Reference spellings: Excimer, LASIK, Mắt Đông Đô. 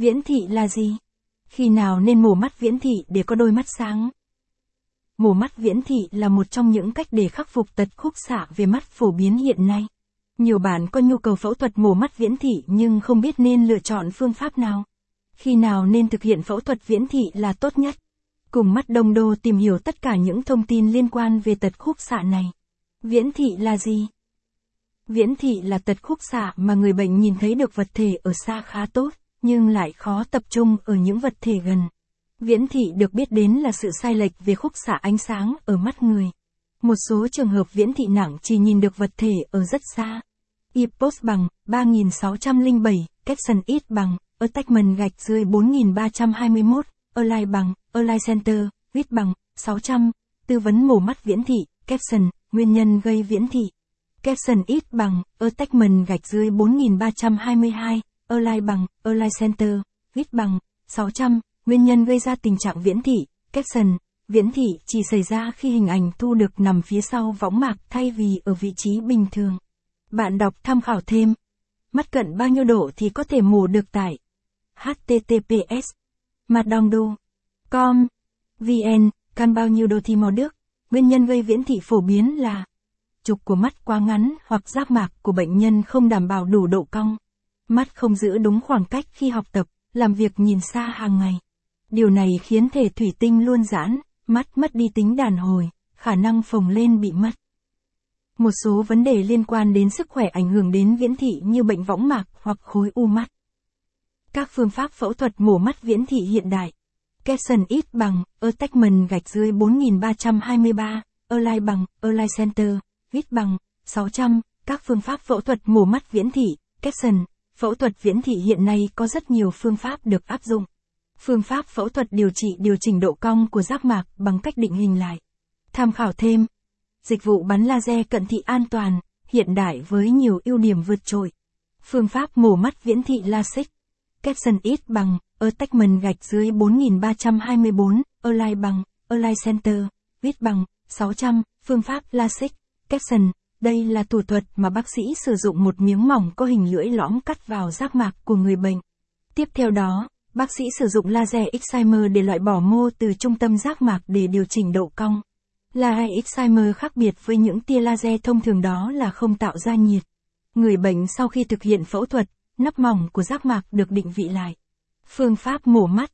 Viễn thị là gì? Khi nào nên mổ mắt viễn thị để có đôi mắt sáng? Mổ mắt viễn thị là một trong những cách để khắc phục tật khúc xạ về mắt phổ biến hiện nay. Nhiều bạn có nhu cầu phẫu thuật mổ mắt viễn thị nhưng không biết nên lựa chọn phương pháp nào. Khi nào nên thực hiện phẫu thuật viễn thị là tốt nhất? Cùng Mắt Đông Đô tìm hiểu tất cả những thông tin liên quan về tật khúc xạ này. Viễn thị là gì? Viễn thị là tật khúc xạ mà người bệnh nhìn thấy được vật thể ở xa khá tốt, nhưng lại khó tập trung ở những vật thể gần. Viễn thị được biết đến là sự sai lệch về khúc xạ ánh sáng ở mắt người. Một số trường hợp viễn thị nặng chỉ nhìn được vật thể ở rất xa. IPOS bằng 3607, Capson X bằng, Attachment - 4321, Align bằng, Align Center, Width bằng, 600. Tư vấn mổ mắt viễn thị, Capson, nguyên nhân gây viễn thị. Capson X bằng, Attachment - 4322, Align bằng, Align Center, Width bằng, 600. Nguyên nhân gây ra tình trạng viễn thị, Capson. Viễn thị chỉ xảy ra khi hình ảnh thu được nằm phía sau võng mạc thay vì ở vị trí bình thường. Bạn đọc tham khảo thêm. Mắt cận bao nhiêu độ thì có thể mổ được tại https://matdongdo.com/vn. Căn bao nhiêu độ thì mổ được. Nguyên nhân gây viễn thị phổ biến là trục của mắt quá ngắn hoặc giác mạc của bệnh nhân không đảm bảo đủ độ cong. Mắt không giữ đúng khoảng cách khi học tập, làm việc nhìn xa hàng ngày. Điều này khiến thể thủy tinh luôn giãn, mắt mất đi tính đàn hồi, khả năng phồng lên bị mất. Một số vấn đề liên quan đến sức khỏe ảnh hưởng đến viễn thị như bệnh võng mạc hoặc khối u mắt. Các phương pháp phẫu thuật mổ mắt viễn thị hiện đại. Capson X bằng, Attachment - 4323, Align bằng, Align Center, Width bằng, 600. Các phương pháp phẫu thuật mổ mắt viễn thị, Capson. Phẫu thuật viễn thị hiện nay có rất nhiều phương pháp được áp dụng. Phương pháp phẫu thuật điều chỉnh độ cong của giác mạc bằng cách định hình lại. Tham khảo thêm. Dịch vụ bắn laser cận thị an toàn, hiện đại với nhiều ưu điểm vượt trội. Phương pháp mổ mắt viễn thị LASIK. Capson X bằng, Attachment - 4324, Align bằng, Align Center, Width bằng, 600. Phương pháp LASIK. Capson. Đây là thủ thuật mà bác sĩ sử dụng một miếng mỏng có hình lưỡi lõm cắt vào giác mạc của người bệnh. Tiếp theo đó, bác sĩ sử dụng laser Excimer để loại bỏ mô từ trung tâm giác mạc để điều chỉnh độ cong. Laser Excimer khác biệt với những tia laser thông thường đó là không tạo ra nhiệt. Người bệnh sau khi thực hiện phẫu thuật, nắp mỏng của giác mạc được định vị lại. Phương pháp mổ mắt.